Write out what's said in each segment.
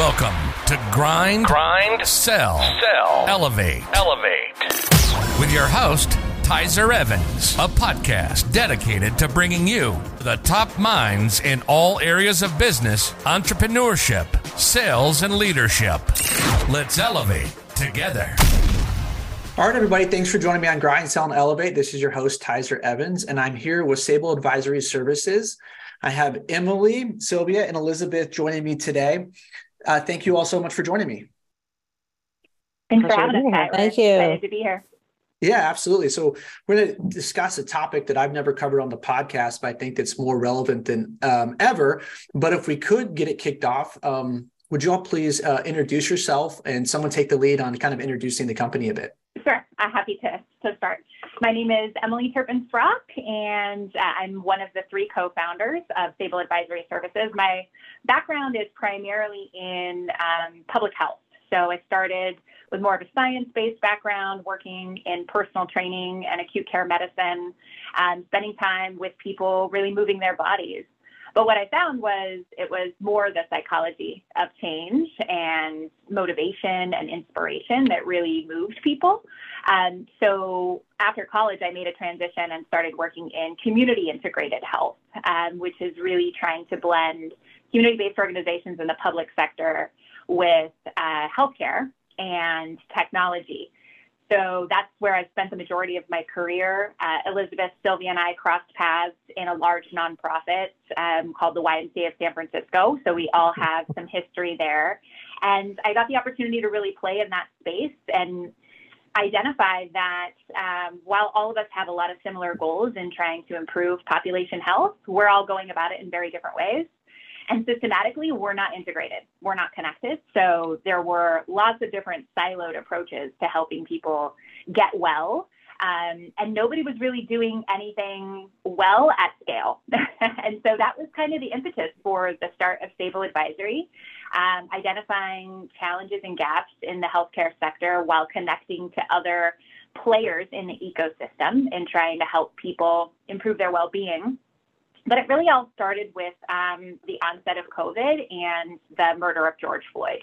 Welcome to Grind, Sell, Elevate, with your host, Tyzer Evans, a podcast dedicated to bringing you the top minds in all areas of business, entrepreneurship, sales, and leadership. Let's elevate together. All right, everybody. Thanks for joining me on Grind, Sell, and Elevate. This is your host, Tyzer Evans, and I'm here with Sable Advisory Services. I have Emily, Sylvia, and Elizabeth joining me today. Thank you all so much for joining me. Thanks for having us. Thank you. Excited to be here. Yeah, absolutely. So we're going to discuss a topic that I've never covered on the podcast, but I think that's more relevant than ever. But if we could get it kicked off, would you all please introduce yourself and someone take the lead on kind of introducing the company a bit? Sure. I'm happy to start. My name is Emily Turpin-Srock, and I'm one of the three co-founders of Sable Advisory Services. My background is primarily in public health. So I started with more of a science-based background, working in personal training and acute care medicine, spending time with people really moving their bodies. But what I found was it was more the psychology of change and motivation and inspiration that really moved people. So after college, I made a transition and started working in community integrated health, which is really trying to blend community-based organizations in the public sector with healthcare and technology. So that's where I spent the majority of my career. Elizabeth, Sylvia, and I crossed paths in a large nonprofit called the YMCA of San Francisco. So we all have some history there. And I got the opportunity to really play in that space and identify that while all of us have a lot of similar goals in trying to improve population health, we're all going about it in very different ways. And systematically, we're not integrated. We're not connected. So there were lots of different siloed approaches to helping people get well. And nobody was really doing anything well at scale. And so that was kind of the impetus for the start of Sable Advisory, identifying challenges and gaps in the healthcare sector while connecting to other players in the ecosystem and trying to help people improve their well-being. But it really all started with the onset of COVID and the murder of George Floyd.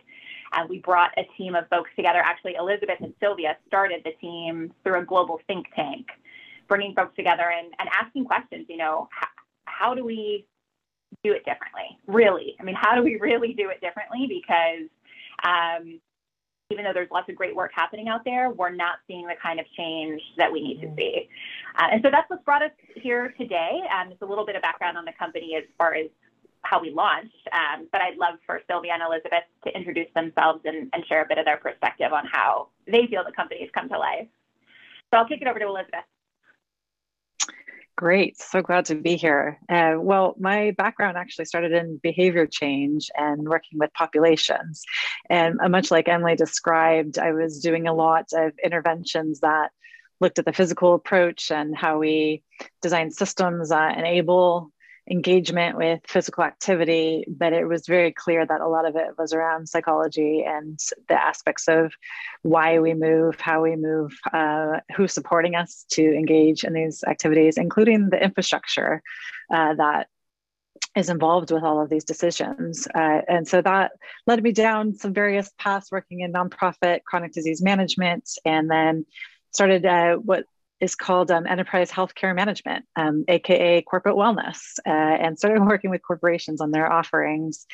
We brought a team of folks together. Actually, Elizabeth and Sylvia started the team through a global think tank, bringing folks together and asking questions, you know, how do we do it differently? Really? I mean, how do we really do it differently? Because even though there's lots of great work happening out there, we're not seeing the kind of change that we need to see. And so that's what's brought us here today. Just a little bit of background on the company as far as how we launched. But I'd love for Sylvia and Elizabeth to introduce themselves and share a bit of their perspective on how they feel the company's come to life. So I'll kick it over to Elizabeth. Great. So glad to be here. Well, my background actually started in behavior change and working with populations. And much like Emily described, I was doing a lot of interventions that looked at the physical approach and how we design systems that enable engagement with physical activity. But it was very clear that a lot of it was around psychology and the aspects of why we move, how we move, who's supporting us to engage in these activities, including the infrastructure that is involved with all of these decisions. And so that led me down some various paths working in nonprofit chronic disease management, and then started what is called enterprise healthcare management, AKA corporate wellness, and started working with corporations on their offerings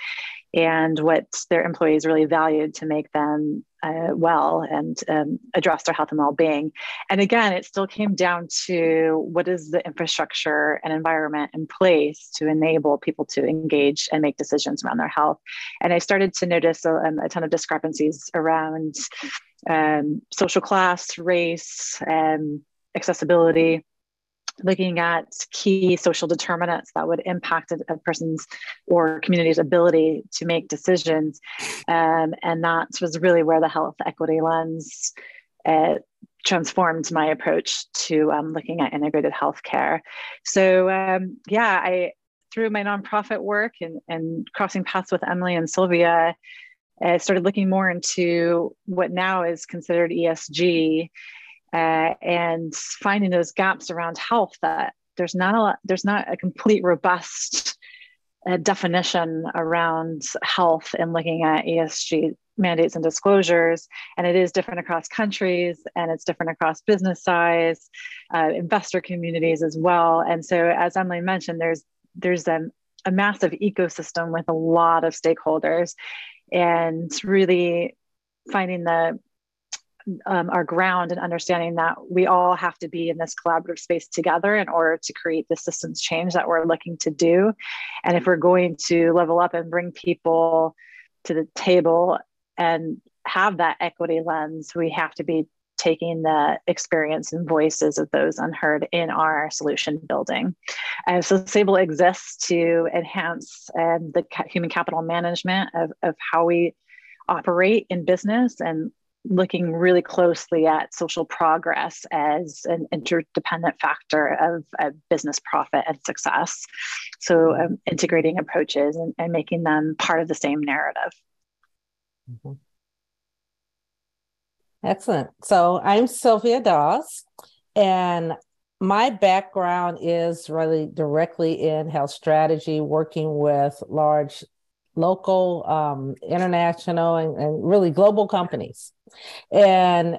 and what their employees really valued to make them well and address their health and well-being. And again, it still came down to what is the infrastructure and environment in place to enable people to engage and make decisions around their health. And I started to notice a ton of discrepancies around social class, race, accessibility, looking at key social determinants that would impact a person's or community's ability to make decisions. And that was really where the health equity lens transformed my approach to looking at integrated healthcare. So I, through my nonprofit work and crossing paths with Emily and Sylvia, I started looking more into what now is considered ESG, and finding those gaps around health that there's not a complete robust a definition around health and looking at ESG mandates and disclosures, and it is different across countries, and it's different across business size, investor communities as well. And so, as Emily mentioned, there's a massive ecosystem with a lot of stakeholders, and really finding the our ground and understanding that we all have to be in this collaborative space together in order to create the systems change that we're looking to do. And if we're going to level up and bring people to the table and have that equity lens, we have to be taking the experience and voices of those unheard in our solution building. And so Sable exists to enhance the human capital management of how we operate in business, and looking really closely at social progress as an interdependent factor of business profit and success. So integrating approaches and making them part of the same narrative. Mm-hmm. Excellent. So I'm Sylvia Doss, and my background is really directly in health strategy, working with large local, international, and really global companies. And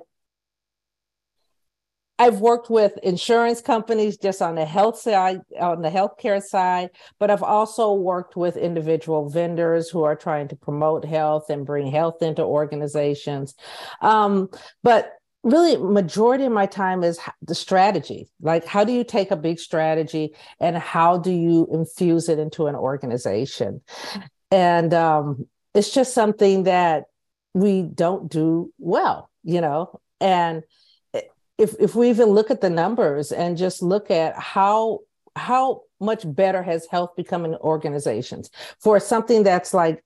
I've worked with insurance companies just on the health side, on the healthcare side, but I've also worked with individual vendors who are trying to promote health and bring health into organizations. But really, majority of my time is the strategy. Like, how do you take a big strategy and how do you infuse it into an organization? And it's just something that we don't do well, you know, and if we even look at the numbers and just look at how much better has health become in organizations for something that's like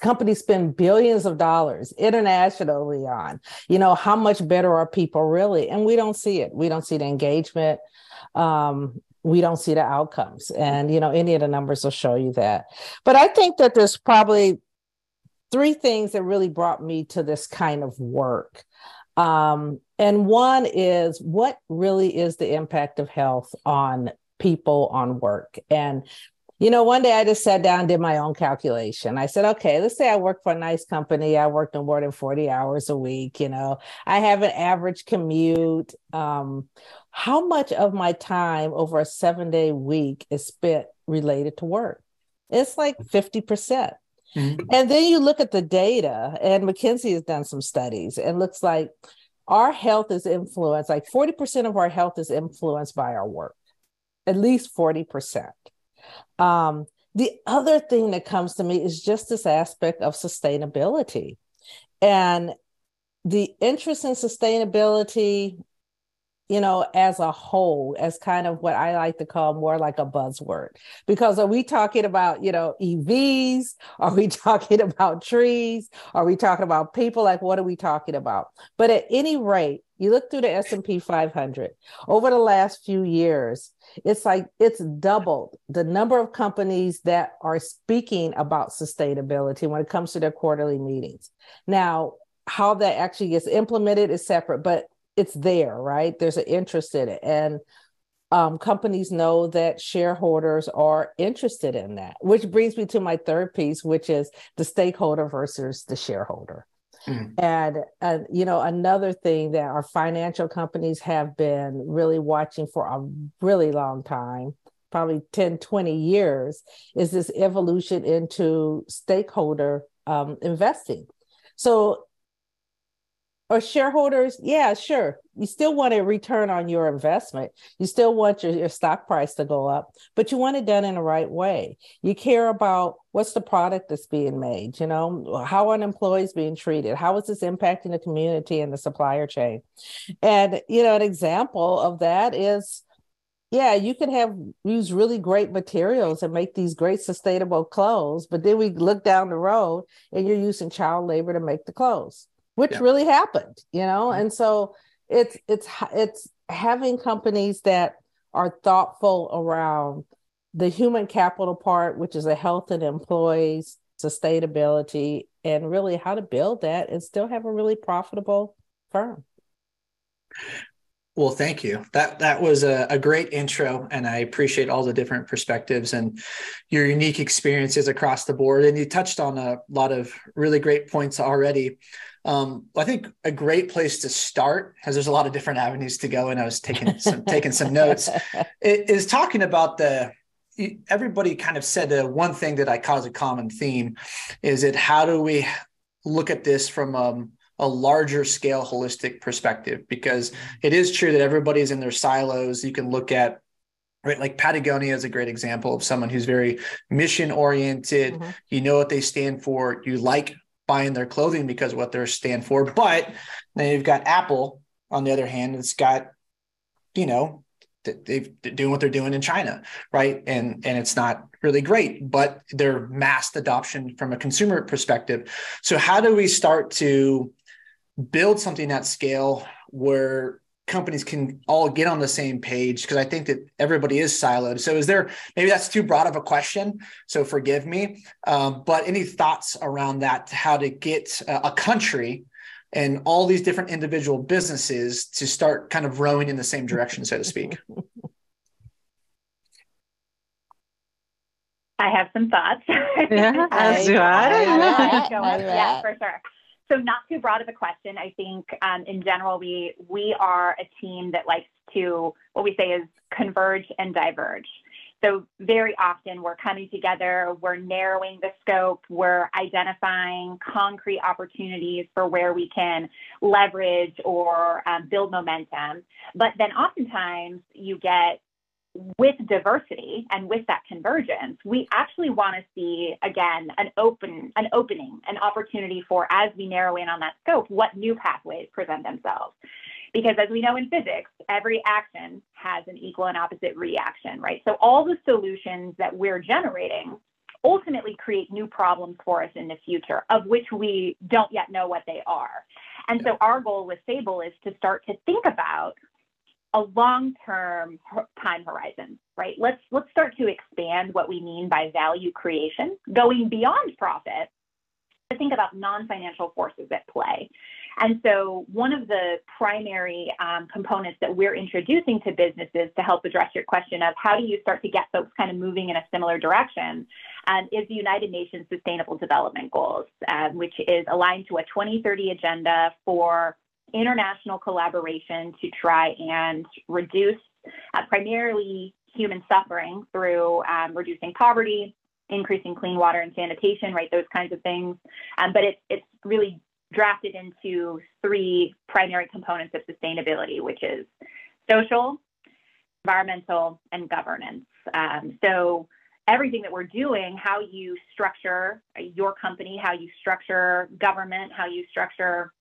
companies spend billions of dollars internationally on, you know, how much better are people really? And we don't see it. We don't see the engagement. We don't see the outcomes. And, you know, any of the numbers will show you that. But I think that there's probably three things that really brought me to this kind of work. And one is, what really is the impact of health on people, on work? And, you know, one day I just sat down and did my own calculation. I said, okay, let's say I work for a nice company. I work no more than 40 hours a week. You know, I have an average commute. How much of my time over a 7-day week is spent related to work? It's like 50%. Mm-hmm. And then you look at the data, and McKinsey has done some studies, and looks like our health is influenced, like 40% of our health is influenced by our work, at least 40%. The other thing that comes to me is just this aspect of sustainability. And the interest in sustainability, you know, as a whole, as kind of what I like to call more like a buzzword, because are we talking about, you know, EVs? Are we talking about trees? Are we talking about people? Like, what are we talking about? But at any rate, you look through the S&P 500 over the last few years, it's like it's doubled the number of companies that are speaking about sustainability when it comes to their quarterly meetings. Now, how that actually gets implemented is separate, but it's there, right? There's an interest in it. And companies know that shareholders are interested in that, which brings me to my third piece, which is the stakeholder versus the shareholder. Mm-hmm. And, you know, another thing that our financial companies have been really watching for a really long time, probably 10, 20 years, is this evolution into stakeholder investing. So, or shareholders, yeah, sure. You still want a return on your investment. You still want your stock price to go up, but you want it done in the right way. You care about what's the product that's being made, you know, how are employees being treated? How is this impacting the community and the supplier chain? And, you know, an example of that is, yeah, you can use really great materials and make these great sustainable clothes, but then we look down the road and you're using child labor to make the clothes, which really happened, you know? Mm-hmm. And so it's having companies that are thoughtful around the human capital part, which is the health and employees, sustainability, and really how to build that and still have a really profitable firm. Well, thank you. That was a great intro, and I appreciate all the different perspectives and your unique experiences across the board. And you touched on a lot of really great points already. I think a great place to start, because there's a lot of different avenues to go, and I was taking some notes, is talking about everybody kind of said the one thing that I cause a common theme is it, how do we look at this from a larger scale holistic perspective? Because it is true that everybody's in their silos. You can look at, right, like Patagonia is a great example of someone who's very mission oriented. Mm-hmm. You know what they stand for. You like buying their clothing because of what they stand for. But then you've got Apple, on the other hand, it's got, you know, they're doing what they're doing in China, right? And it's not really great, but they're mass adoption from a consumer perspective. So how do we start to build something at scale where companies can all get on the same page? Because I think that everybody is siloed. So is there, maybe that's too broad of a question, so forgive me, but any thoughts around that, how to get a country and all these different individual businesses to start kind of rowing in the same direction, so to speak? I have some thoughts. Yeah, as do I. Yeah, for sure. So not too broad of a question. I think in general, we are a team that likes to, what we say is converge and diverge. So very often we're coming together, we're narrowing the scope, we're identifying concrete opportunities for where we can leverage or build momentum. But then oftentimes you get, with diversity and with that convergence, we actually want to see, again, an opening, an opportunity for, as we narrow in on that scope, what new pathways present themselves. Because as we know in physics, every action has an equal and opposite reaction, right? So all the solutions that we're generating ultimately create new problems for us in the future, of which we don't yet know what they are. And so our goal with Sable is to start to think about a long-term time horizon, right? Let's start to expand what we mean by value creation, going beyond profit, to think about non-financial forces at play. And so one of the primary components that we're introducing to businesses to help address your question of how do you start to get folks kind of moving in a similar direction is the United Nations Sustainable Development Goals, which is aligned to a 2030 agenda for international collaboration to try and reduce primarily human suffering through reducing poverty, increasing clean water and sanitation, right? Those kinds of things. But it's really drafted into three primary components of sustainability, which is social, environmental, and governance. So everything that we're doing, how you structure your company, how you structure government, how you structure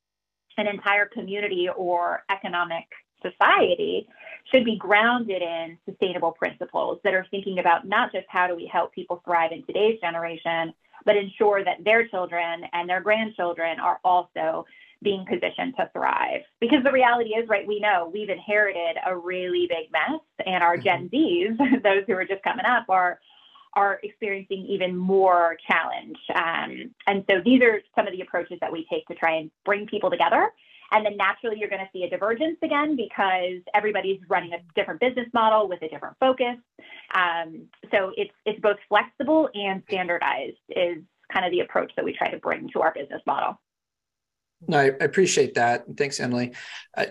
an entire community or economic society, should be grounded in sustainable principles that are thinking about not just how do we help people thrive in today's generation, but ensure that their children and their grandchildren are also being positioned to thrive. Because the reality is, right, we know we've inherited a really big mess, and our Gen Zs, those who are just coming up, are experiencing even more challenge. And so these are some of the approaches that we take to try and bring people together. And then naturally, you're going to see a divergence again, because everybody's running a different business model with a different focus. So it's both flexible and standardized is kind of the approach that we try to bring to our business model. No, I appreciate that. Thanks, Emily.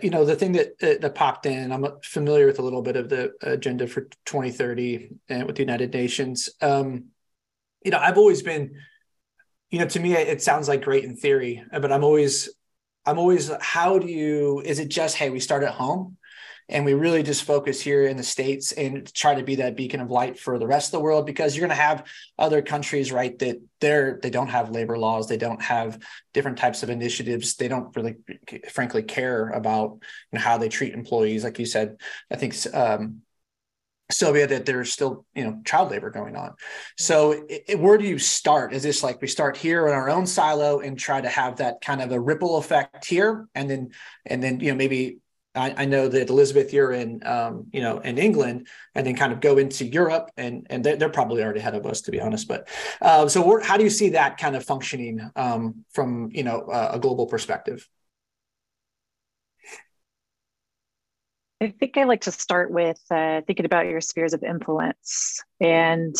You know, the thing that popped in, I'm familiar with a little bit of the agenda for 2030 and with the United Nations. You know, I've always been, you know, to me, it sounds like great in theory, but I'm always, how do you, is it just, hey, we start at home and we really just focus here in the States and try to be that beacon of light for the rest of the world? Because you're going to have other countries, right, that they don't have labor laws. They don't have different types of initiatives. They don't really, frankly, care about, you know, how they treat employees. Like you said, I think, Sylvia, that there's still, you know, child labor going on. So where do you start? Is this like we start here in our own silo and try to have that kind of a ripple effect here? And then, you know, maybe I know that Elizabeth, you're in, you know, in England, and then kind of go into Europe, and they're probably already ahead of us, to be honest. But so how do you see that kind of functioning from, you know, a global perspective? I think I like to start with thinking about your spheres of influence. And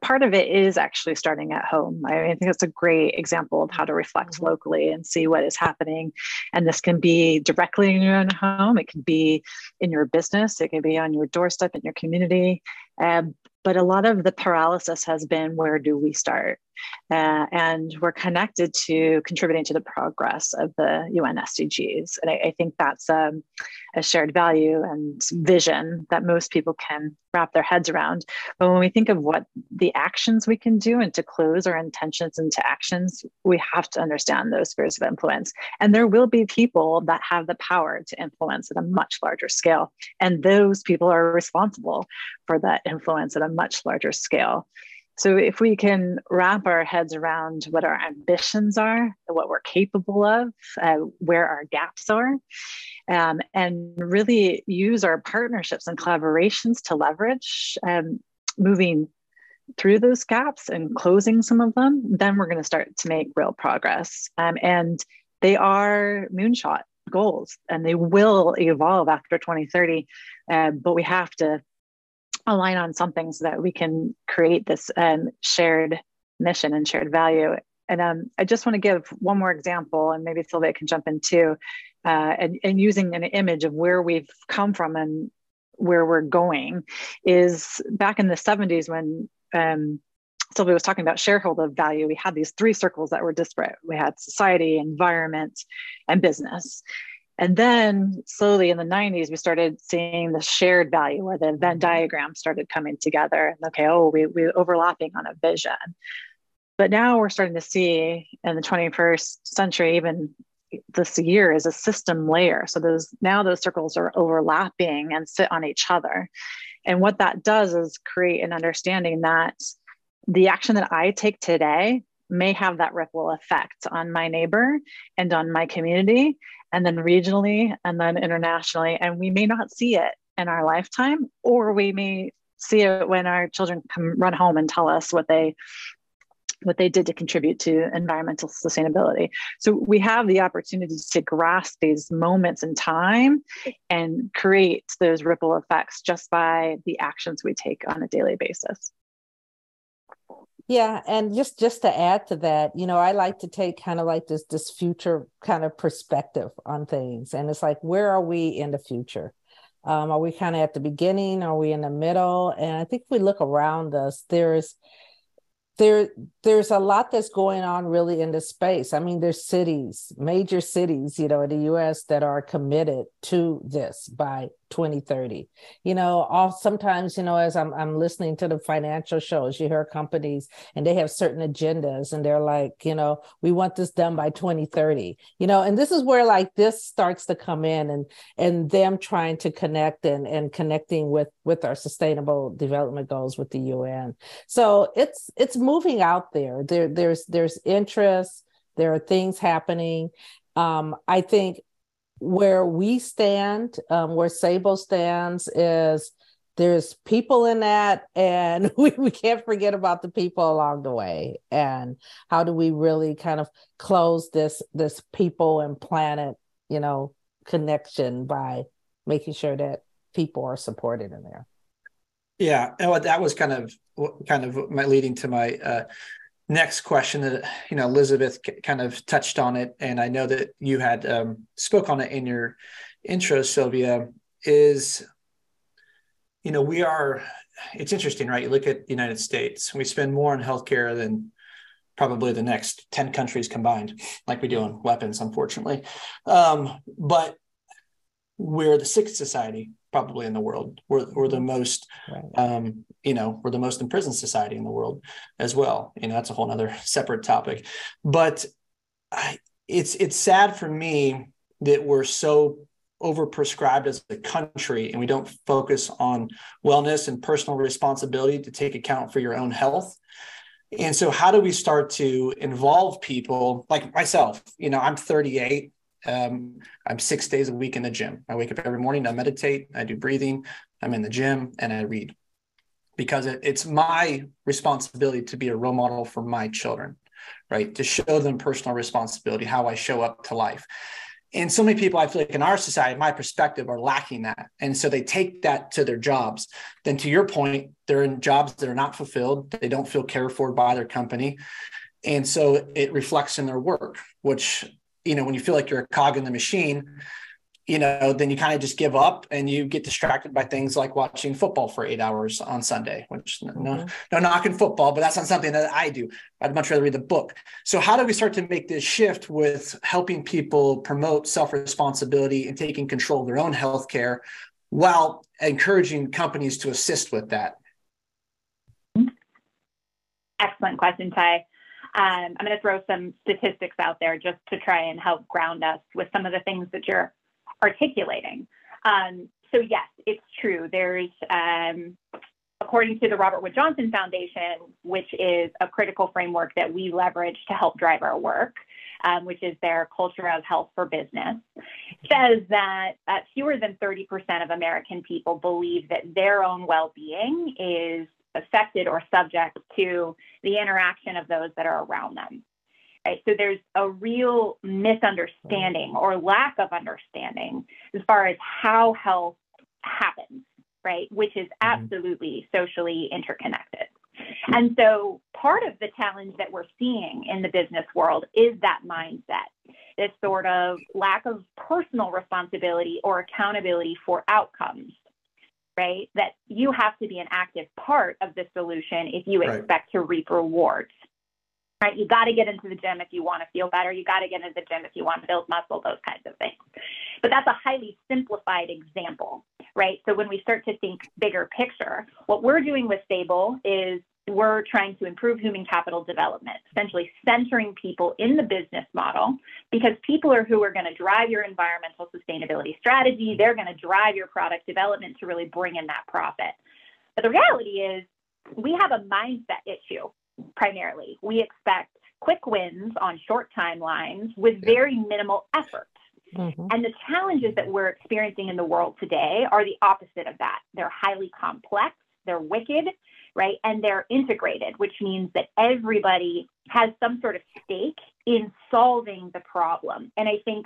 part of it is actually starting at home. I think that's a great example of how to reflect locally and see what is happening. And this can be directly in your own home. It can be in your business. It can be on your doorstep in your community. But a lot of the paralysis has been, where do we start? And we're connected to contributing to the progress of the UN SDGs. And I think that's a shared value and vision that most people can wrap their heads around. But when we think of what the actions we can do and to close our intentions into actions, we have to understand those spheres of influence. And there will be people that have the power to influence at a much larger scale. And those people are responsible for that influence at a much larger scale. So if we can wrap our heads around what our ambitions are, what we're capable of, where our gaps are, and really use our partnerships and collaborations to leverage moving through those gaps and closing some of them, then we're going to start to make real progress. And they are moonshot goals, and they will evolve after 2030, but we have to align on something so that we can create this shared mission and shared value. And I just want to give one more example, and maybe Sylvia can jump in too, and using an image of where we've come from and where we're going is back in the 70s when Sylvia was talking about shareholder value. We had these three circles that were disparate. We had society, environment, and business. And then slowly in the 90s, we started seeing the shared value where the Venn diagram started coming together. Okay, we're overlapping on a vision. But now we're starting to see in the 21st century, even this year, is a system layer. So those circles are overlapping and sit on each other. And what that does is create an understanding that the action that I take today may have that ripple effect on my neighbor and on my community, and then regionally, and then internationally. And we may not see it in our lifetime, or we may see it when our children come run home and tell us what they did to contribute to environmental sustainability. So we have the opportunity to grasp these moments in time and create those ripple effects just by the actions we take on a daily basis. Yeah. And just to add to that, I like to take kind of like this future kind of perspective on things. And it's like, where are we in the future? Are we kind of at the beginning? Are we in the middle? And I think if we look around us, there's a lot that's going on really in this space. I mean, there's cities, major cities, in the US that are committed to this by 2030. Sometimes, as I'm listening to the financial shows, you hear companies and they have certain agendas and they're like, we want this done by 2030, and this is where like this starts to come in and them trying to connect and connecting with our sustainable development goals with the UN. So it's moving out there. There's interest, there are things happening. I think where we stand, where Sable stands is there's people in that, and we can't forget about the people along the way. And how do we really kind of close this people and planet, connection by making sure that people are supported in there? Yeah, and that was kind of my leading to my next question that, Elizabeth kind of touched on it, and I know that you had spoke on it in your intro, Sylvia, is, it's interesting, right? You look at the United States, we spend more on healthcare than probably the next 10 countries combined, like we do on weapons, unfortunately. But we're the sixth society probably in the world. We're the most, we're the most imprisoned society in the world as well. That's a whole other separate topic. But it's sad for me that we're so overprescribed as a country and we don't focus on wellness and personal responsibility to take account for your own health. And so how do we start to involve people like myself? I'm 38. I'm 6 days a week in the gym. I wake up every morning, I meditate, I do breathing, I'm in the gym, and I read, because it's my responsibility to be a role model for my children, right? To show them personal responsibility, how I show up to life. And so many people, I feel like in our society, my perspective, are lacking that. And so they take that to their jobs. Then to your point, they're in jobs that are not fulfilled. They don't feel cared for by their company. And so it reflects in their work, which, you know, when you feel like you're a cog in the machine, you know, then you kind of just give up and you get distracted by things like watching football for 8 hours on Sunday, which no knocking football, but that's not something that I do. I'd much rather read the book. So how do we start to make this shift with helping people promote self-responsibility and taking control of their own healthcare while encouraging companies to assist with that? Excellent question, Ty. I'm going to throw some statistics out there just to try and help ground us with some of the things that you're articulating. So yes, it's true. There's, according to the Robert Wood Johnson Foundation, which is a critical framework that we leverage to help drive our work, which is their culture of health for business, says that fewer than 30% of American people believe that their own well-being is affected or subject to the interaction of those that are around them. Right? So there's a real misunderstanding or lack of understanding as far as how health happens, right? Which is absolutely socially interconnected. And so part of the challenge that we're seeing in the business world is that mindset, this sort of lack of personal responsibility or accountability for outcomes, right? That you have to be an active part of the solution if you expect to reap rewards. Right? You got to get into the gym if you want to feel better. You got to get into the gym if you want to build muscle, those kinds of things. But that's a highly simplified example, right? So when we start to think bigger picture, what we're doing with Sable is we're trying to improve human capital development, essentially centering people in the business model, because people are who are going to drive your environmental sustainability strategy. They're going to drive your product development to really bring in that profit. But the reality is we have a mindset issue. Primarily, we expect quick wins on short timelines with very minimal effort. And the challenges that we're experiencing in the world today are the opposite of that. They're highly complex, they're wicked, right? And they're integrated, which means that everybody has some sort of stake in solving the problem. And I think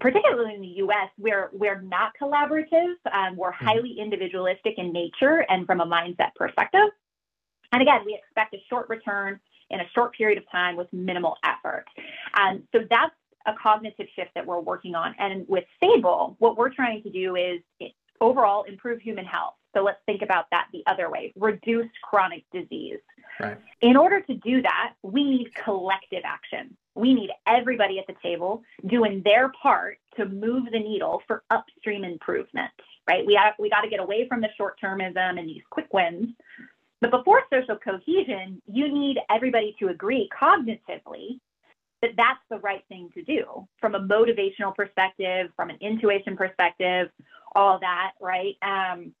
particularly in the U.S., we're not collaborative. We're highly individualistic in nature and from a mindset perspective. And again, we expect a short return in a short period of time with minimal effort. So that's a cognitive shift that we're working on. And with Sable, what we're trying to do is overall improve human health. So let's think about that the other way, reduce chronic disease. Right. In order to do that, we need collective action. We need everybody at the table doing their part to move the needle for upstream improvement, right? We got to get away from the short-termism and these quick wins. But before social cohesion, you need everybody to agree cognitively that that's the right thing to do from a motivational perspective, from an intuition perspective, all that, right? And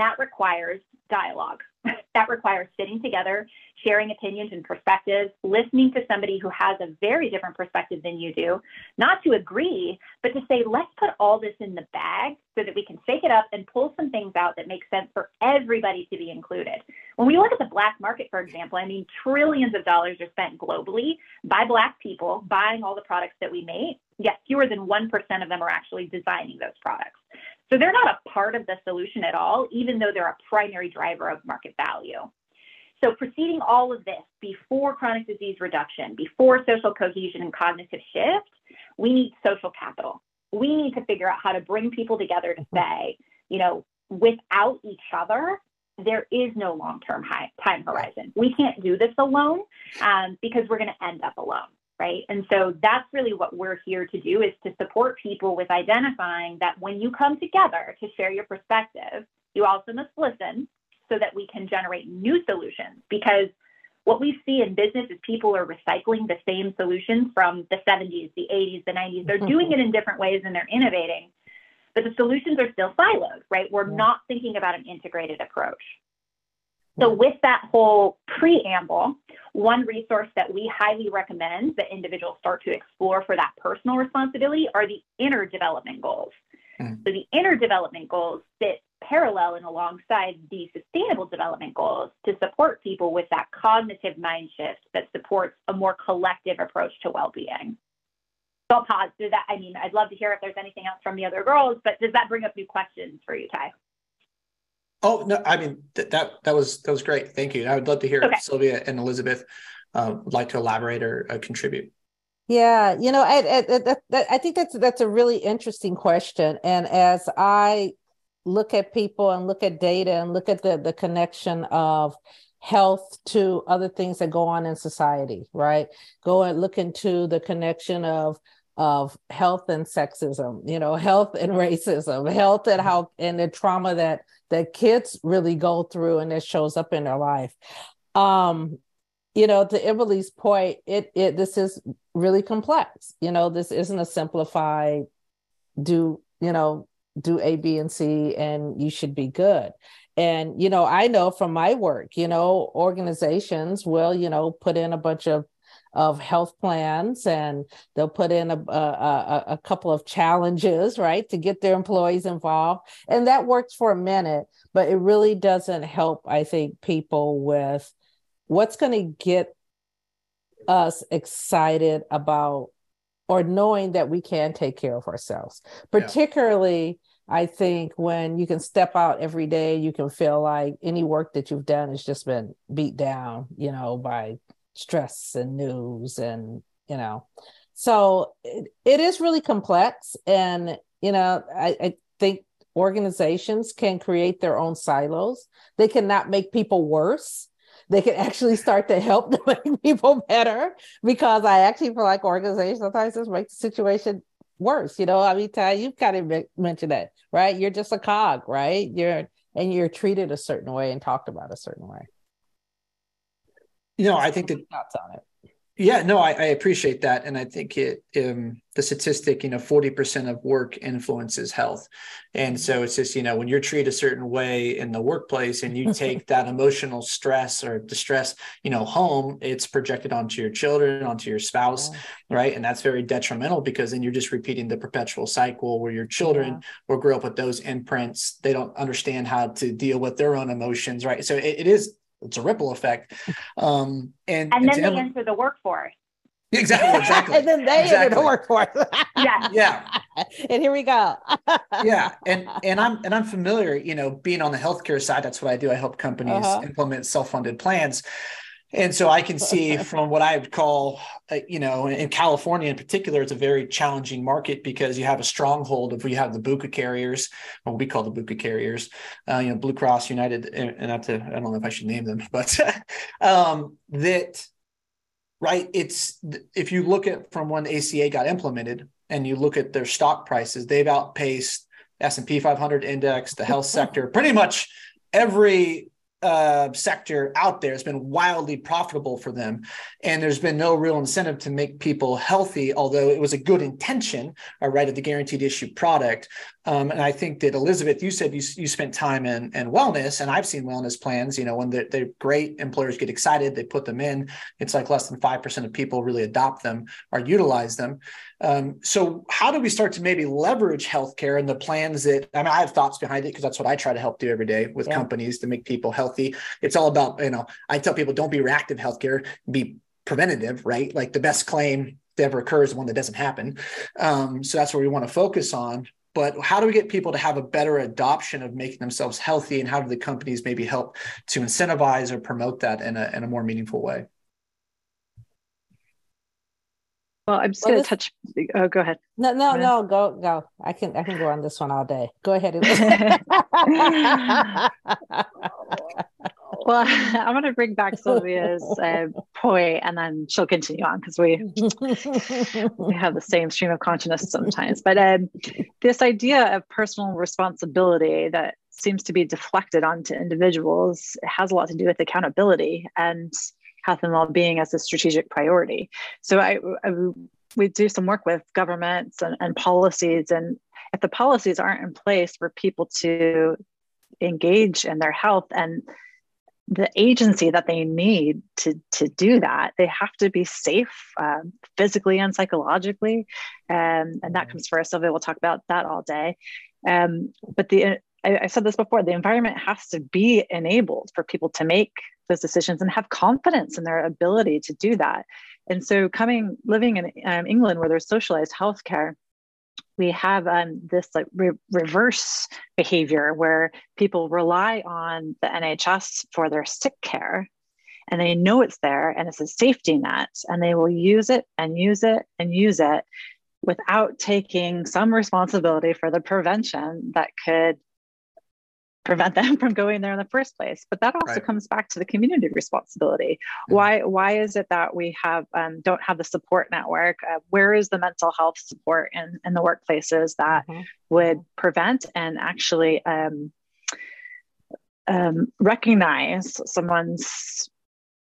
that requires dialogue. That requires sitting together, sharing opinions and perspectives, listening to somebody who has a very different perspective than you do, not to agree, but to say, let's put all this in the bag so that we can shake it up and pull some things out that make sense for everybody to be included. When we look at the black market, for example, I mean, trillions of dollars are spent globally by black people buying all the products that we make, yet fewer than 1% of them are actually designing those products. So they're not a part of the solution at all, even though they're a primary driver of market value. So preceding all of this, before chronic disease reduction, before social cohesion and cognitive shift, we need social capital. We need to figure out how to bring people together to say, you know, without each other, there is no long-term time horizon. We can't do this alone because we're going to end up alone. Right. And so that's really what we're here to do, is to support people with identifying that when you come together to share your perspective, you also must listen so that we can generate new solutions. Because what we see in business is people are recycling the same solutions from the 70s, the 80s, the 90s. They're doing it in different ways and they're innovating, but the solutions are still siloed, right? We're not thinking about an integrated approach. So with that whole preamble, one resource that we highly recommend that individuals start to explore for that personal responsibility are the inner development goals. So the inner development goals sit parallel and alongside the sustainable development goals to support people with that cognitive mind shift that supports a more collective approach to well-being. I'll pause. Does that, I mean, I'd love to hear if there's anything else from the other girls, but does that bring up new questions for you, Ty? Oh, no, I mean, that was great. Thank you. I would love to hear if Sylvia and Elizabeth would like to elaborate or contribute. Yeah, you know, I think that's a really interesting question. And as I look at people and look at data and look at the connection of health to other things that go on in society, right? Go and look into the connection of health and sexism, you know, health and racism, health and how, and the trauma that kids really go through and that shows up in their life. You know, to Emily's point, this is really complex. You know, this isn't a simplified do A, B, and C, and you should be good. And, you know, I know from my work, you know, organizations will, you know, put in a bunch of health plans, and they'll put in a couple of challenges, right, to get their employees involved. And that works for a minute, but it really doesn't help, I think, people with what's going to get us excited about or knowing that we can take care of ourselves, particularly, I think, when you can step out every day, you can feel like any work that you've done has just been beat down, you know, by stress and news and, you know, so it is really complex. And, you know, I think organizations can create their own silos. They cannot make people worse. They can actually start to help to make people better, because I actually feel like organizations sometimes just make the situation worse. You know, I mean, Ty, you've kind of mentioned that, right? You're just a cog, right? You're treated a certain way and talked about a certain way. You know, I think that thoughts on it. Yeah, no, I appreciate that. And I think the statistic, you know, 40% of work influences health. And so it's just, you know, when you're treated a certain way in the workplace and you take that emotional stress or distress, you know, home, it's projected onto your children, onto your spouse, right? And that's very detrimental, because then you're just repeating the perpetual cycle where your children will grow up with those imprints. They don't understand how to deal with their own emotions, right? So it's a ripple effect. And then they enter the workforce. Exactly. And then they enter the workforce. And here we go. And I'm familiar, you know, being on the healthcare side, that's what I do. I help companies implement self-funded plans. And so I can see from what I would call, you know, in California in particular, it's a very challenging market, because you have a stronghold of, you have the BUCA carriers, what we call the BUCA carriers, you know, Blue Cross, United, and I don't know if I should name them, but right. It's, if you look at from when the ACA got implemented and you look at their stock prices, they've outpaced S&P 500 index, the health sector, pretty much every sector out there. It's been wildly profitable for them. And there's been no real incentive to make people healthy, although it was a good intention, right, of the guaranteed issue product. And I think that, Elizabeth, you said you spent time in wellness, and I've seen wellness plans, you know, when they're great, employers get excited, they put them in. It's like less than 5% of people really adopt them or utilize them. So how do we start to maybe leverage healthcare and the plans that, I mean, I have thoughts behind it, because that's what I try to help do every day with companies to make people healthy. It's all about, you know, I tell people, don't be reactive healthcare, be preventative, right? Like the best claim that ever occurs is one that doesn't happen. So that's what we want to focus on. But how do we get people to have a better adoption of making themselves healthy, and how do the companies maybe help to incentivize or promote that in a more meaningful way? Well, I'm just going to touch. Oh, go ahead. No, go. I can go on this one all day. Go ahead. Well, I want to bring back Sylvia's point, and then she'll continue on, because we have the same stream of consciousness sometimes. But this idea of personal responsibility that seems to be deflected onto individuals has a lot to do with accountability and health and well-being as a strategic priority. So we do some work with governments and policies, and if the policies aren't in place for people to engage in their health and the agency that they need to do that, they have to be safe physically and psychologically, and that comes first. Sylvia will talk about that all day, but I said this before, the environment has to be enabled for people to make those decisions and have confidence in their ability to do that. And so living in England, where there's socialized healthcare, we have this like reverse behavior where people rely on the NHS for their sick care, and they know it's there and it's a safety net, and they will use it and use it and use it without taking some responsibility for the prevention that could prevent them from going there in the first place. But that also comes back to the community responsibility. Mm-hmm. Why is it that we have don't have the support network? Where is the mental health support in the workplaces that mm-hmm. would prevent and actually recognize someone's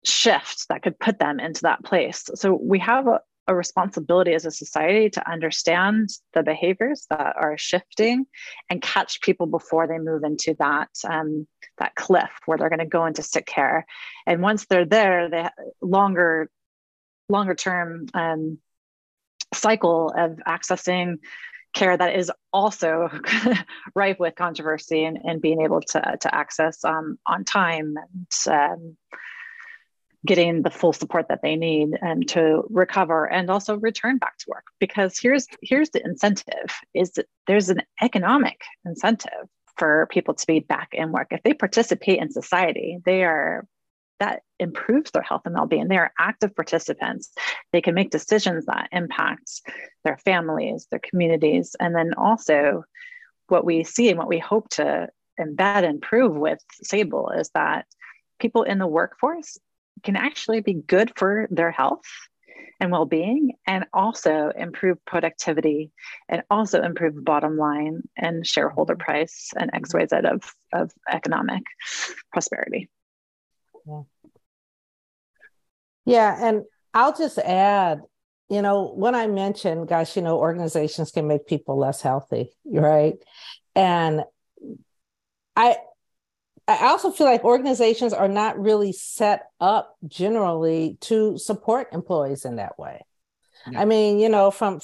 shift that could put them into that place? So we have a responsibility as a society to understand the behaviors that are shifting and catch people before they move into that cliff where they're going to go into sick care. And once they're there, they longer term cycle of accessing care that is also rife with controversy and being able to access on time and getting the full support that they need to recover and also return back to work. Because here's the incentive, is that there's an economic incentive for people to be back in work. If they participate in society, that improves their health and well-being. They are active participants. They can make decisions that impact their families, their communities. And then also what we see and what we hope to embed and prove with Sable is that people in the workforce can actually be good for their health and well-being, and also improve productivity, and also improve bottom line and shareholder price and XYZ of economic prosperity. Yeah, and I'll just add, when I mentioned, organizations can make people less healthy, right? And I also feel like organizations are not really set up generally to support employees in that way. Yeah. I mean, from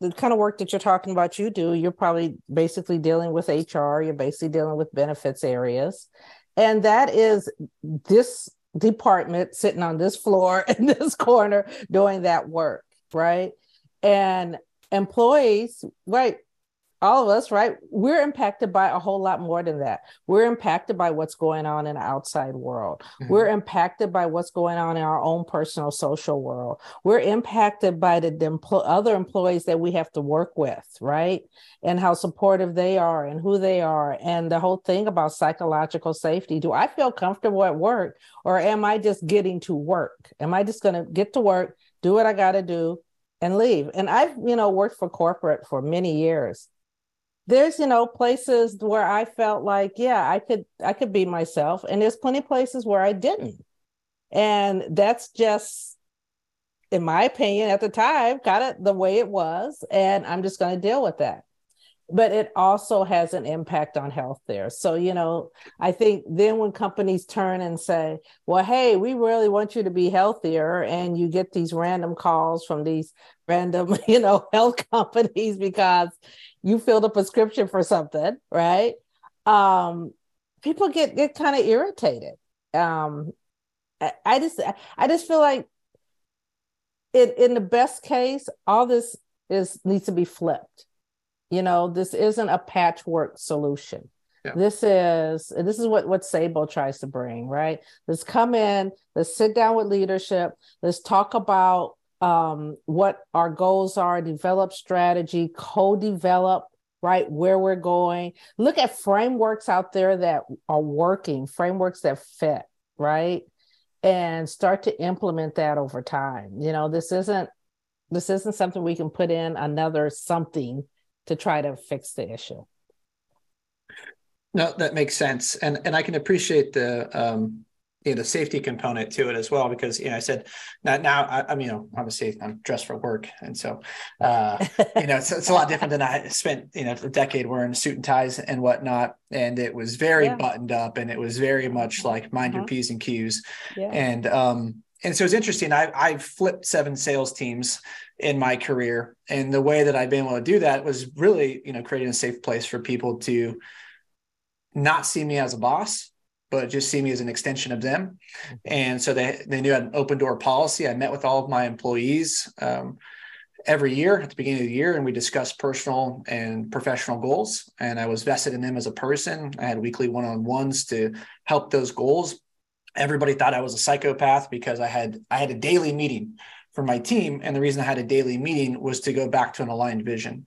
the kind of work that you're talking about, you do, you're probably basically dealing with HR, you're basically dealing with benefits areas. And that is this department sitting on this floor in this corner doing that work, right? And employees, right? All of us, right? We're impacted by a whole lot more than that. We're impacted by what's going on in the outside world. Mm-hmm. We're impacted by what's going on in our own personal social world. We're impacted by the other employees that we have to work with, right? And how supportive they are and who they are. And the whole thing about psychological safety. Do I feel comfortable at work, or am I just getting to work? Am I just going to get to work, do what I got to do, and leave? And I've, worked for corporate for many years. There's, places where I felt like, yeah, I could be myself. And there's plenty of places where I didn't. And that's just, in my opinion, at the time, kind of the way it was. And I'm just going to deal with that. But it also has an impact on health there. So, I think then when companies turn and say, well, hey, we really want you to be healthier, and you get these random calls from these random, health companies because you filled a prescription for something, right? People get kind of irritated. I just feel like in the best case, all this needs to be flipped. This isn't a patchwork solution. Yeah. This is what Sable tries to bring, right? Let's come in, let's sit down with leadership, let's talk about what our goals are, develop strategy, co-develop, right, where we're going. Look at frameworks out there that are working, frameworks that fit, right? And start to implement that over time. This isn't something we can put in another something to try to fix the issue. No, that makes sense. And I can appreciate the safety component to it as well, because I said that now I'm obviously I'm dressed for work, and so it's a lot different than I spent a decade wearing suit and ties and whatnot, and it was very buttoned up, and it was very much like mind your P's and Q's, and so it's interesting. I've flipped 7 sales teams in my career, and the way that I've been able to do that was really creating a safe place for people to not see me as a boss, but just see me as an extension of them. And so they knew I had an open door policy. I met with all of my employees every year at the beginning of the year, and we discussed personal and professional goals. And I was vested in them as a person. I had weekly one-on-ones to help those goals. Everybody thought I was a psychopath because I had a daily meeting for my team. And the reason I had a daily meeting was to go back to an aligned vision.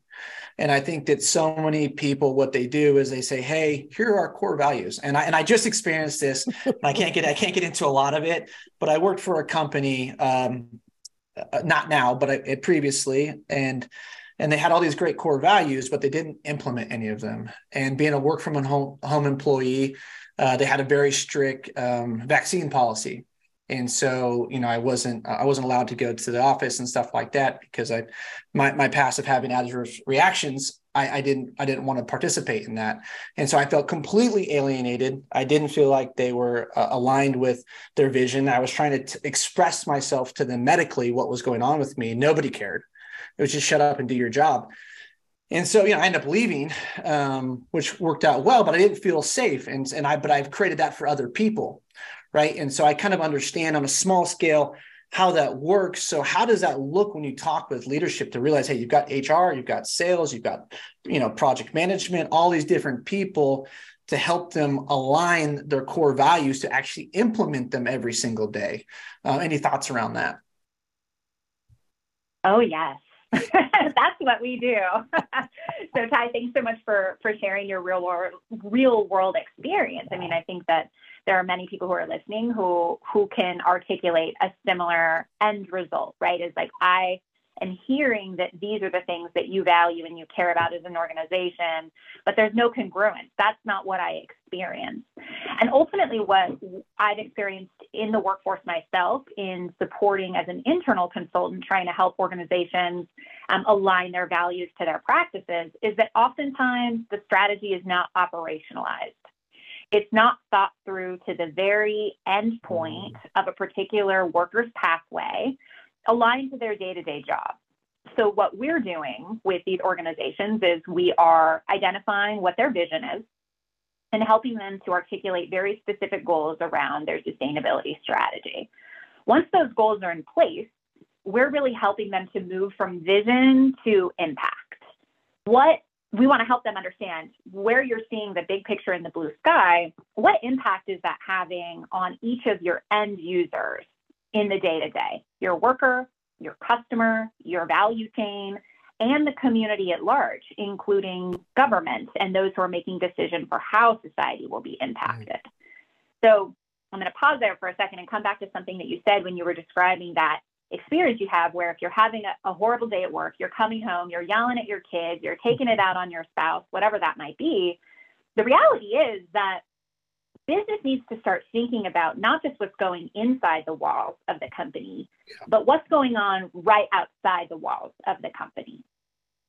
And I think that so many people, what they do is they say, hey, here are our core values. And I just experienced this. And I can't get into a lot of it, but I worked for a company, not now, but previously. And they had all these great core values, but they didn't implement any of them. And being a work from home employee, they had a very strict vaccine policy. And so, you know, I wasn't allowed to go to the office and stuff like that because my past of having adverse reactions, I didn't want to participate in that. And so I felt completely alienated. I didn't feel like they were aligned with their vision. I was trying to express myself to them medically, what was going on with me. Nobody cared. It was just shut up and do your job. And so, you know, I ended up leaving, which worked out well, but I didn't feel safe. But I've created that for other people. Right. And so I kind of understand on a small scale how that works. So how does that look when you talk with leadership to realize, hey, you've got HR, you've got sales, you've got, you know, project management, all these different people to help them align their core values to actually implement them every single day. Any thoughts around that? Oh, yes. That's what we do. So Ty, thanks so much for sharing your real world experience. I mean, I think that there are many people who are listening who can articulate a similar end result, right? It's like, I am hearing that these are the things that you value and you care about as an organization, but there's no congruence. That's not what I experienced. And ultimately what I've experienced in the workforce myself in supporting as an internal consultant, trying to help organizations align their values to their practices is that oftentimes the strategy is not operationalized. It's not thought through to the very end point of a particular worker's pathway aligned to their day-to-day job. So what we're doing with these organizations is we are identifying what their vision is and helping them to articulate very specific goals around their sustainability strategy. Once those goals are in place, we're really helping them to move from vision to impact. We want to help them understand where you're seeing the big picture in the blue sky, what impact is that having on each of your end users in the day-to-day, your worker, your customer, your value chain, and the community at large, including government and those who are making decisions for how society will be impacted. Mm-hmm. So I'm going to pause there for a second and come back to something that you said when you were describing that experience you have where if you're having a horrible day at work, you're coming home, you're yelling at your kids, you're taking it out on your spouse, whatever that might be. The reality is that business needs to start thinking about not just what's going inside the walls of the company, but what's going on right outside the walls of the company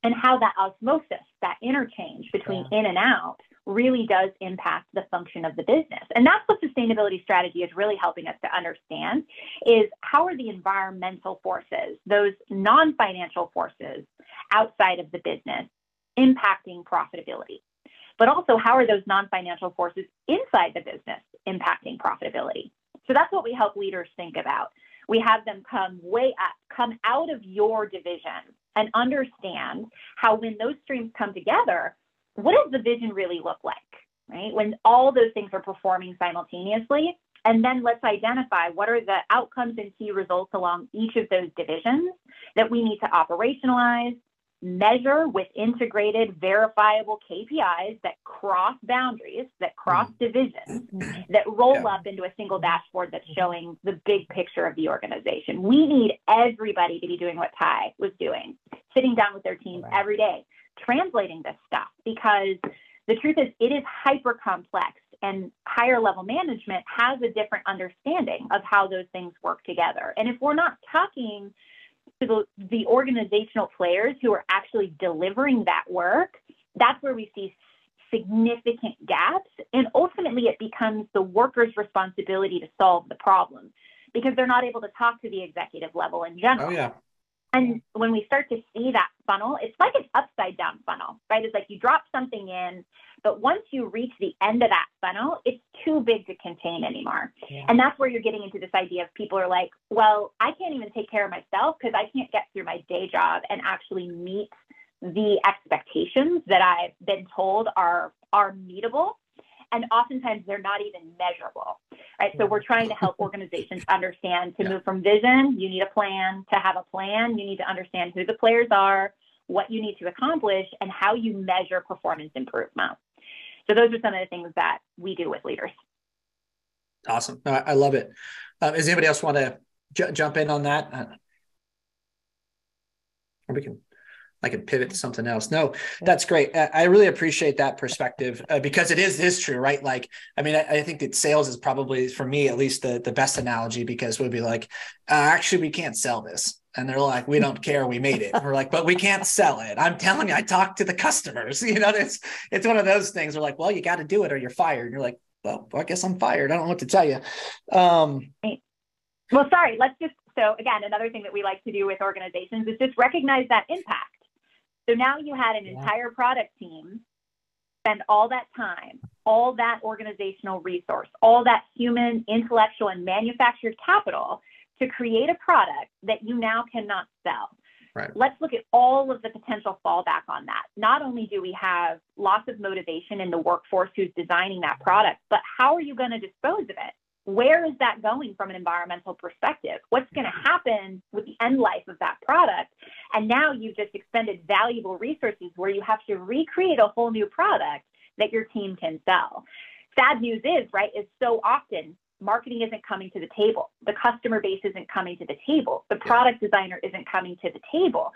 and how that osmosis, that interchange between in and out really does impact the function of the business. And that's what sustainability strategy is really helping us to understand is how are the environmental forces, those non-financial forces outside of the business impacting profitability, but also how are those non-financial forces inside the business impacting profitability? So that's what we help leaders think about. We have them come way up, come out of your division and understand how when those streams come together, what does the vision really look like, right? When all those things are performing simultaneously, and then let's identify what are the outcomes and key results along each of those divisions that we need to operationalize, measure with integrated, verifiable KPIs that cross boundaries, that cross divisions, that roll up into a single dashboard that's showing the big picture of the organization. We need everybody to be doing what Ty was doing, sitting down with their teams every day, translating this stuff, because the truth is it is hyper complex and higher level management has a different understanding of how those things work together. And if we're not talking to the organizational players who are actually delivering that work, that's where we see significant gaps. And ultimately it becomes the worker's responsibility to solve the problem because they're not able to talk to the executive level in general. And when we start to see that funnel, it's like an upside down funnel, right? It's like you drop something in, but once you reach the end of that funnel, it's too big to contain anymore. Yeah. And that's where you're getting into this idea of people are like, well, I can't even take care of myself because I can't get through my day job and actually meet the expectations that I've been told are meetable. And oftentimes they're not even measurable, right? So we're trying to help organizations understand to move from vision, you need a plan. To have a plan, you need to understand who the players are, what you need to accomplish, and how you measure performance improvement. So those are some of the things that we do with leaders. Awesome. I love it. Does anybody else want to jump in on that? We can... I can pivot to something else. No, that's great. I really appreciate that perspective because it is true, right? Like, I mean, I think that sales is probably, for me, at least the best analogy, because we'd be like, actually, we can't sell this. And they're like, we don't care. We made it. And we're like, but we can't sell it. I'm telling you, I talked to the customers. You know, it's one of those things. We're like, well, you got to do it or you're fired. And you're like, well, I guess I'm fired. I don't know what to tell you. Well, sorry, so again, another thing that we like to do with organizations is just recognize that impact. So now you had an entire product team spend all that time, all that organizational resource, all that human, intellectual, and manufactured capital to create a product that you now cannot sell. Right. Let's look at all of the potential fallback on that. Not only do we have lots of motivation in the workforce who's designing that product, but how are you going to dispose of it? Where is that going from an environmental perspective? What's going to happen with the end life of that product? And now you've just expended valuable resources where you have to recreate a whole new product that your team can sell. Sad news is, right, is so often marketing isn't coming to the table. The customer base isn't coming to the table. The product designer isn't coming to the table.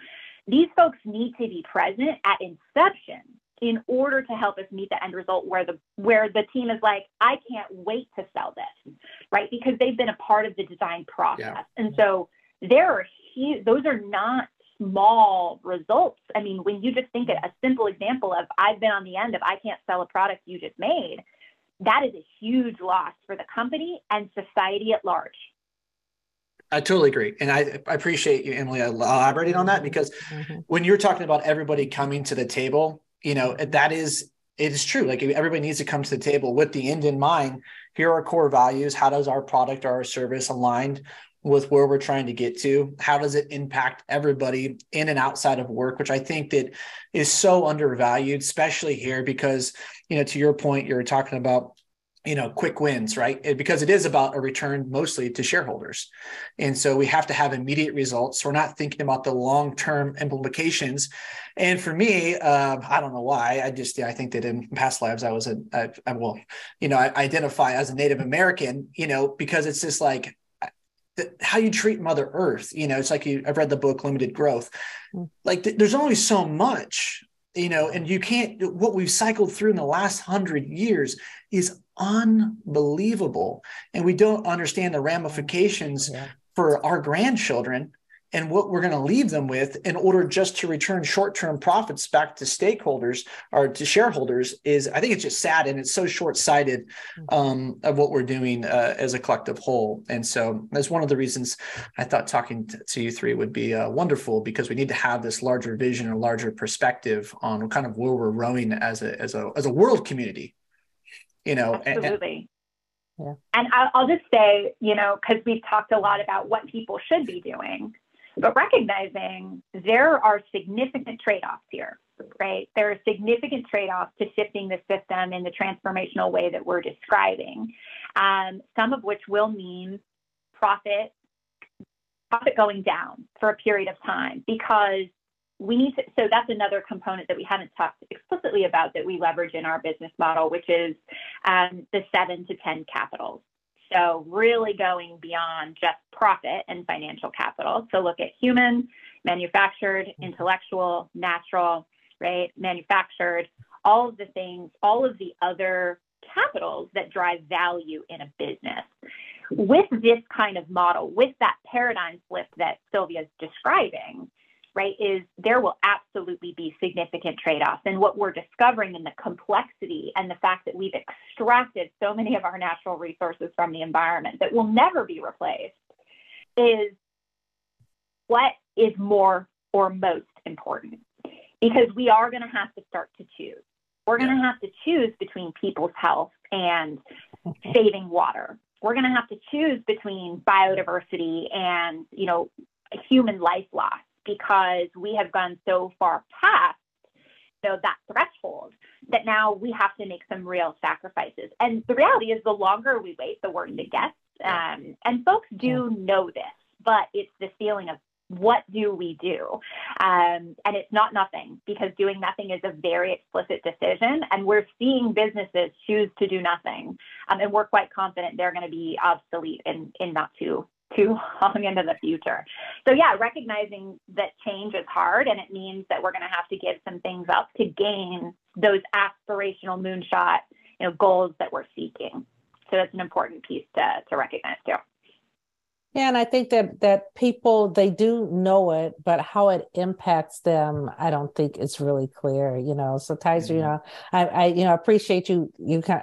These folks need to be present at inception in order to help us meet the end result where the team is like, I can't wait to sell this, right? Because they've been a part of the design process. Yeah. And so those are not small results. I mean, when you just think of a simple example of I've been on the end of I can't sell a product you just made, that is a huge loss for the company and society at large. I totally agree. And I appreciate you, Emily, elaborating on that, because when you're talking about everybody coming to the table, you know, it is true. Like, everybody needs to come to the table with the end in mind. Here are core values. How does our product or our service aligned with where we're trying to get to? How does it impact everybody in and outside of work, which I think that is so undervalued, especially here, because, you know, to your point, you're talking about, you know, quick wins, right? Because it is about a return mostly to shareholders. And so we have to have immediate results. We're not thinking about the long-term implications. And for me, I don't know why, I think that in past lives, I identify as a Native American, you know, because it's just like, how you treat Mother Earth, you know, it's like I've read the book, Limited Growth. Like there's only so much, you know, and you can't, what we've cycled through in the last 100 years is unbelievable. And we don't understand the ramifications for our grandchildren and what we're going to leave them with in order just to return short-term profits back to stakeholders or to shareholders is, I think it's just sad. And it's so short-sighted of what we're doing as a collective whole. And so that's one of the reasons I thought talking to you three would be wonderful, because we need to have this larger vision or larger perspective on kind of where we're rowing as a world community. You know, absolutely. And I'll just say, you know, because we've talked a lot about what people should be doing, but recognizing there are significant trade-offs here, right? There are significant trade-offs to shifting the system in the transformational way that we're describing, some of which will mean profit going down for a period of time, because we need to, so that's another component that we haven't talked explicitly about that we leverage in our business model, which is the 7 to 10 capitals. So really going beyond just profit and financial capital to look at human, manufactured, intellectual, natural, right? Manufactured, all of the things, all of the other capitals that drive value in a business. With this kind of model, with that paradigm flip that Sylvia's describing, right, is there will absolutely be significant trade-offs. And what we're discovering in the complexity and the fact that we've extracted so many of our natural resources from the environment that will never be replaced is what is more or most important, because we are going to have to start to choose. We're going to have to choose between people's health and saving water. We're going to have to choose between biodiversity and, you know, human life loss, because we have gone so far past that threshold that now we have to make some real sacrifices. And the reality is, the longer we wait, the worse it gets. And folks do know this, but it's the feeling of, what do we do? And it's not nothing, because doing nothing is a very explicit decision. And we're seeing businesses choose to do nothing. And we're quite confident they're going to be obsolete in not too long into the future. So yeah, recognizing that change is hard, and it means that we're going to have to give some things up to gain those aspirational moonshot, you know, goals that we're seeking. So that's an important piece to recognize too. Yeah, and I think that people, they do know it, but how it impacts them, I don't think it's really clear, you know. So Tyzer, you know, I you know, appreciate you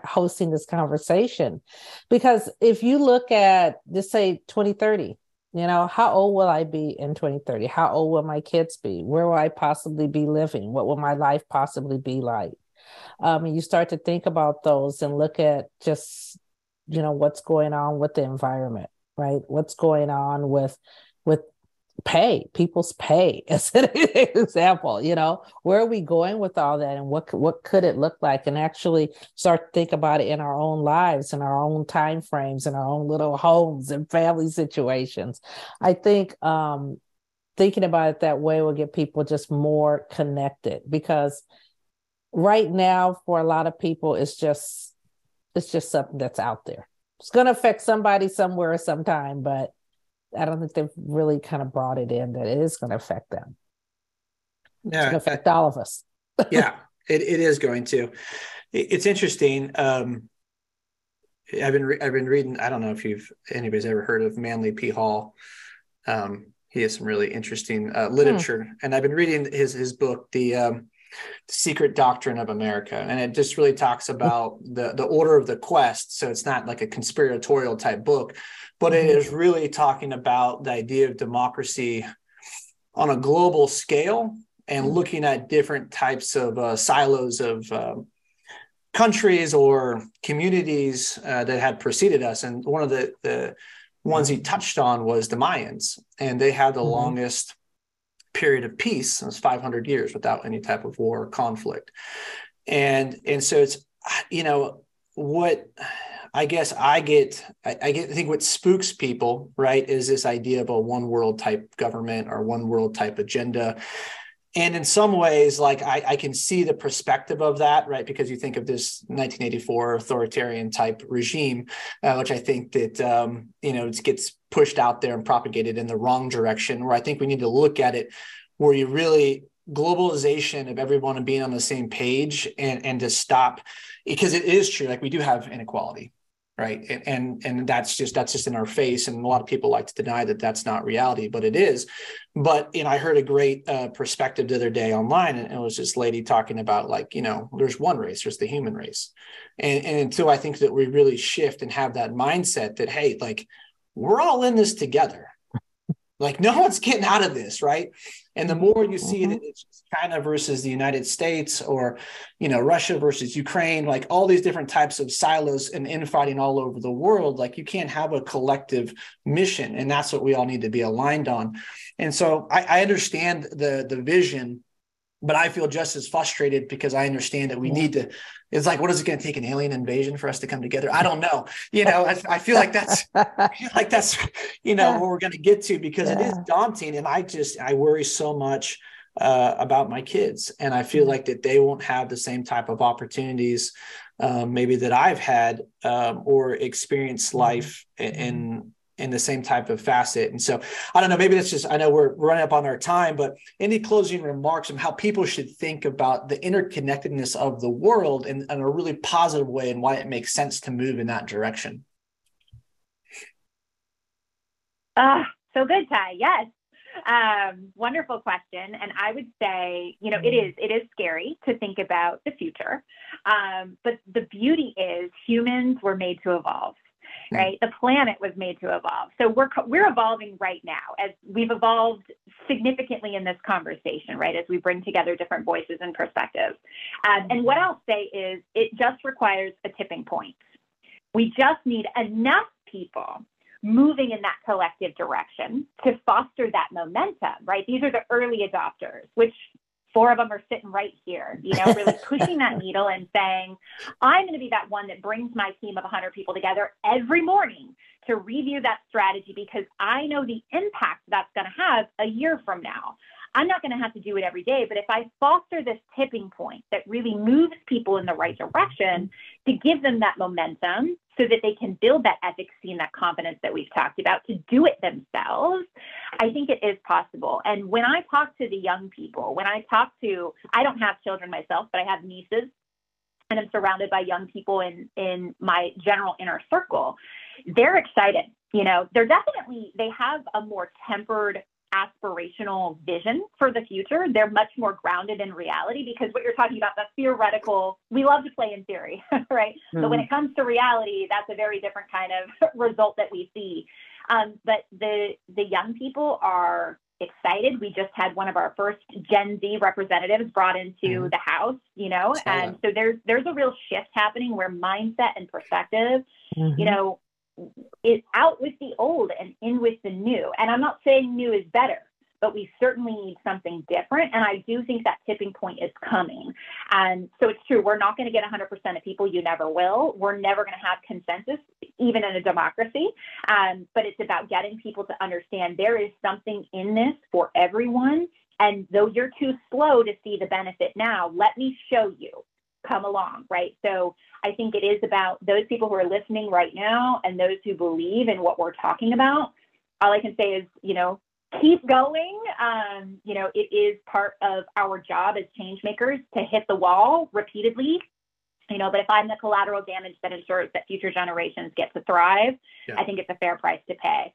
hosting this conversation, because if you look at, just say 2030, you know, how old will I be in 2030? How old will my kids be? Where will I possibly be living? What will my life possibly be like? And you start to think about those and look at just, you know, what's going on with the environment. Right? What's going on with pay, people's pay, as an example, you know, where are we going with all that, and what could it look like, and actually start to think about it in our own lives, in our own time frames, in our own little homes and family situations. I think thinking about it that way will get people just more connected, because right now for a lot of people, it's just something that's out there. It's going to affect somebody somewhere or sometime, but I don't think they've really kind of brought it in that it is going to affect them. It's going to affect all of us. Yeah, it is going to. It's interesting. I've been reading, I don't know if anybody's ever heard of Manly P. Hall. He has some really interesting literature, and I've been reading his book, The Secret Doctrine of America. And it just really talks about the order of the quest. So it's not like a conspiratorial type book, but it is really talking about the idea of democracy on a global scale, and looking at different types of silos of countries or communities that had preceded us. And one of the ones he touched on was the Mayans, and they had the longest period of peace. It was 500 years without any type of war or conflict. And so it's, you know, what I guess I think what spooks people, right, is this idea of a one world type government or one world type agenda. And in some ways, like I can see the perspective of that, right? Because you think of this 1984 authoritarian type regime, which I think that, you know, it gets pushed out there and propagated in the wrong direction, where I think we need to look at it where you really globalization of everyone being on the same page, and to stop, because it is true. Like, we do have inequality, right? And that's just in our face. And a lot of people like to deny that that's not reality, but it is. But, you know, I heard a great perspective the other day online, and it was this lady talking about, like, you know, there's one race, there's the human race. And until I think that we really shift and have that mindset that, hey, like, we're all in this together. Like, no one's getting out of this, right? And the more you see it, it's China versus the United States, or, you know, Russia versus Ukraine, like all these different types of silos and infighting all over the world. Like, you can't have a collective mission, and that's what we all need to be aligned on. And so I understand the vision, but I feel just as frustrated, because I understand that we need to. It's like, what is it going to take, an alien invasion for us to come together? I don't know. You know, I feel like that's, you know, what we're going to get to, because it is daunting. And I worry so much about my kids, and I feel like that they won't have the same type of opportunities maybe that I've had or experienced life in the same type of facet. And so I don't know, maybe that's just, I know we're running up on our time, but any closing remarks on how people should think about the interconnectedness of the world in a really positive way, and why it makes sense to move in that direction? So good, Ty. Yes. Wonderful question. And I would say, you know, it is scary to think about the future. But the beauty is, humans were made to evolve. right? The planet was made to evolve. So we're evolving right now, as we've evolved significantly in this conversation, right? As we bring together different voices and perspectives. And what I'll say is it just requires a tipping point. We just need enough people moving in that collective direction to foster that momentum, right? These are the early adopters, which four of them are sitting right here, you know, really pushing that needle and saying, I'm going to be that one that brings my team of 100 people together every morning to review that strategy because I know the impact that's going to have a year from now. I'm not going to have to do it every day, but if I foster this tipping point that really moves people in the right direction to give them that momentum so that they can build that efficacy and that confidence that we've talked about to do it themselves, I think it is possible. And when I talk to the young people, I don't have children myself, but I have nieces, and I'm surrounded by young people in my general inner circle, they're excited. You know, they have a more tempered aspirational vision for the future. They're much more grounded in reality because what you're talking about, the theoretical, we love to play in theory, right? Mm-hmm. But when it comes to reality, that's a very different kind of result that we see. But the young people are excited. We just had one of our first Gen Z representatives brought into the House, you know, and so there's a real shift happening where mindset and perspective, you know, is out with the old and in with the new. And I'm not saying new is better, but we certainly need something different. And I do think that tipping point is coming. And so it's true. We're not going to get 100% of people. You never will. We're never going to have consensus, even in a democracy. But it's about getting people to understand there is something in this for everyone. And though you're too slow to see the benefit now, let me show you. Come along, right? So I think it is about those people who are listening right now and those who believe in what we're talking about. All I can say is, you know, keep going. You know, it is part of our job as change makers to hit the wall repeatedly, you know, but if I'm the collateral damage that ensures that future generations get to thrive, I think it's a fair price to pay.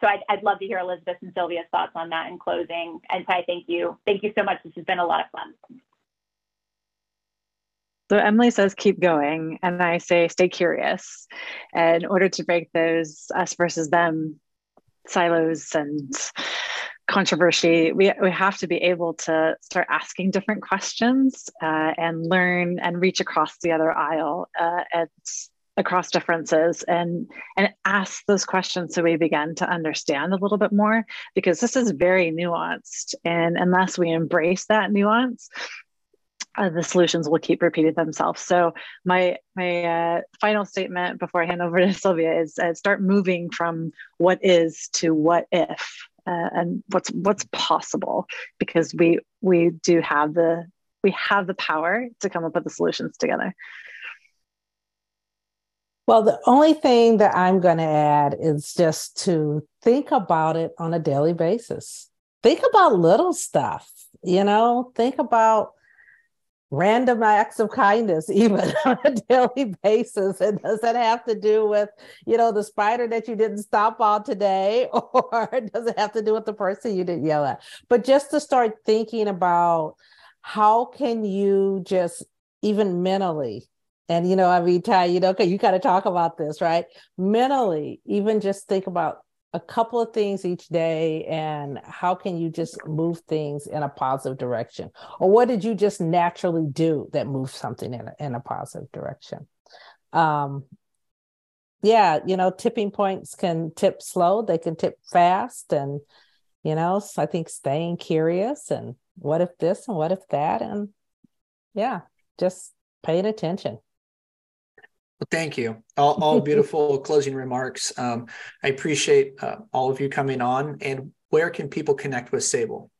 So I'd love to hear Elizabeth and Sylvia's thoughts on that in closing. And Ty, thank you. Thank you so much. This has been a lot of fun. So Emily says, keep going. And I say, stay curious. And in order to break those us versus them silos and controversy, we have to be able to start asking different questions and learn and reach across the other aisle and across differences and ask those questions so we begin to understand a little bit more, because this is very nuanced. And unless we embrace that nuance, the solutions will keep repeating themselves. So my final statement before I hand over to Sylvia is start moving from what is to what if and what's possible, because we do have the power to come up with the solutions together. Well, the only thing that I'm going to add is just to think about it on a daily basis. Think about little stuff, you know, think about random acts of kindness, even on a daily basis. It doesn't have to do with, you know, the spider that you didn't stomp on today, or it doesn't have to do with the person you didn't yell at. But just to start thinking about how can you just even mentally, and, you know, I mean, Ty, you know, okay, you got to talk about this, right? Mentally, even just think about a couple of things each day and how can you just move things in a positive direction? Or what did you just naturally do that moves something in a positive direction? You know, tipping points can tip slow, they can tip fast. And, you know, I think staying curious and what if this and what if that, and just paying attention. Thank you. All beautiful closing remarks. I appreciate all of you coming on. And where can people connect with Sable?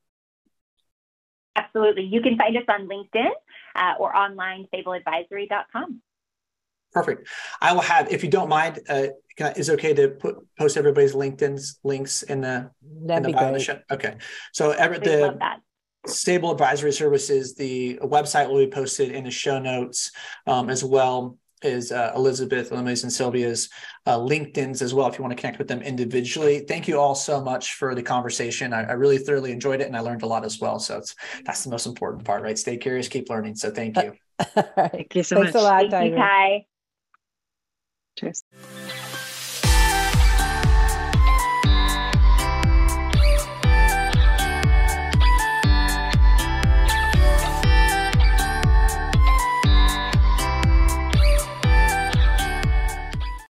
Absolutely. You can find us on LinkedIn or online, sableadvisory.com. Perfect. I will have, if you don't mind, is it okay to post everybody's LinkedIn's links in the bio? Okay. So love that. Sable Advisory Services, the website will be posted in the show notes as well. Is Elizabeth, Lemons, and Sylvia's LinkedIn's as well, if you want to connect with them individually. Thank you all so much for the conversation. I really thoroughly enjoyed it, and I learned a lot as well. So that's the most important part, right? Stay curious, keep learning. So thank you. Thank you so much. Thanks a lot, Tyzer. Cheers.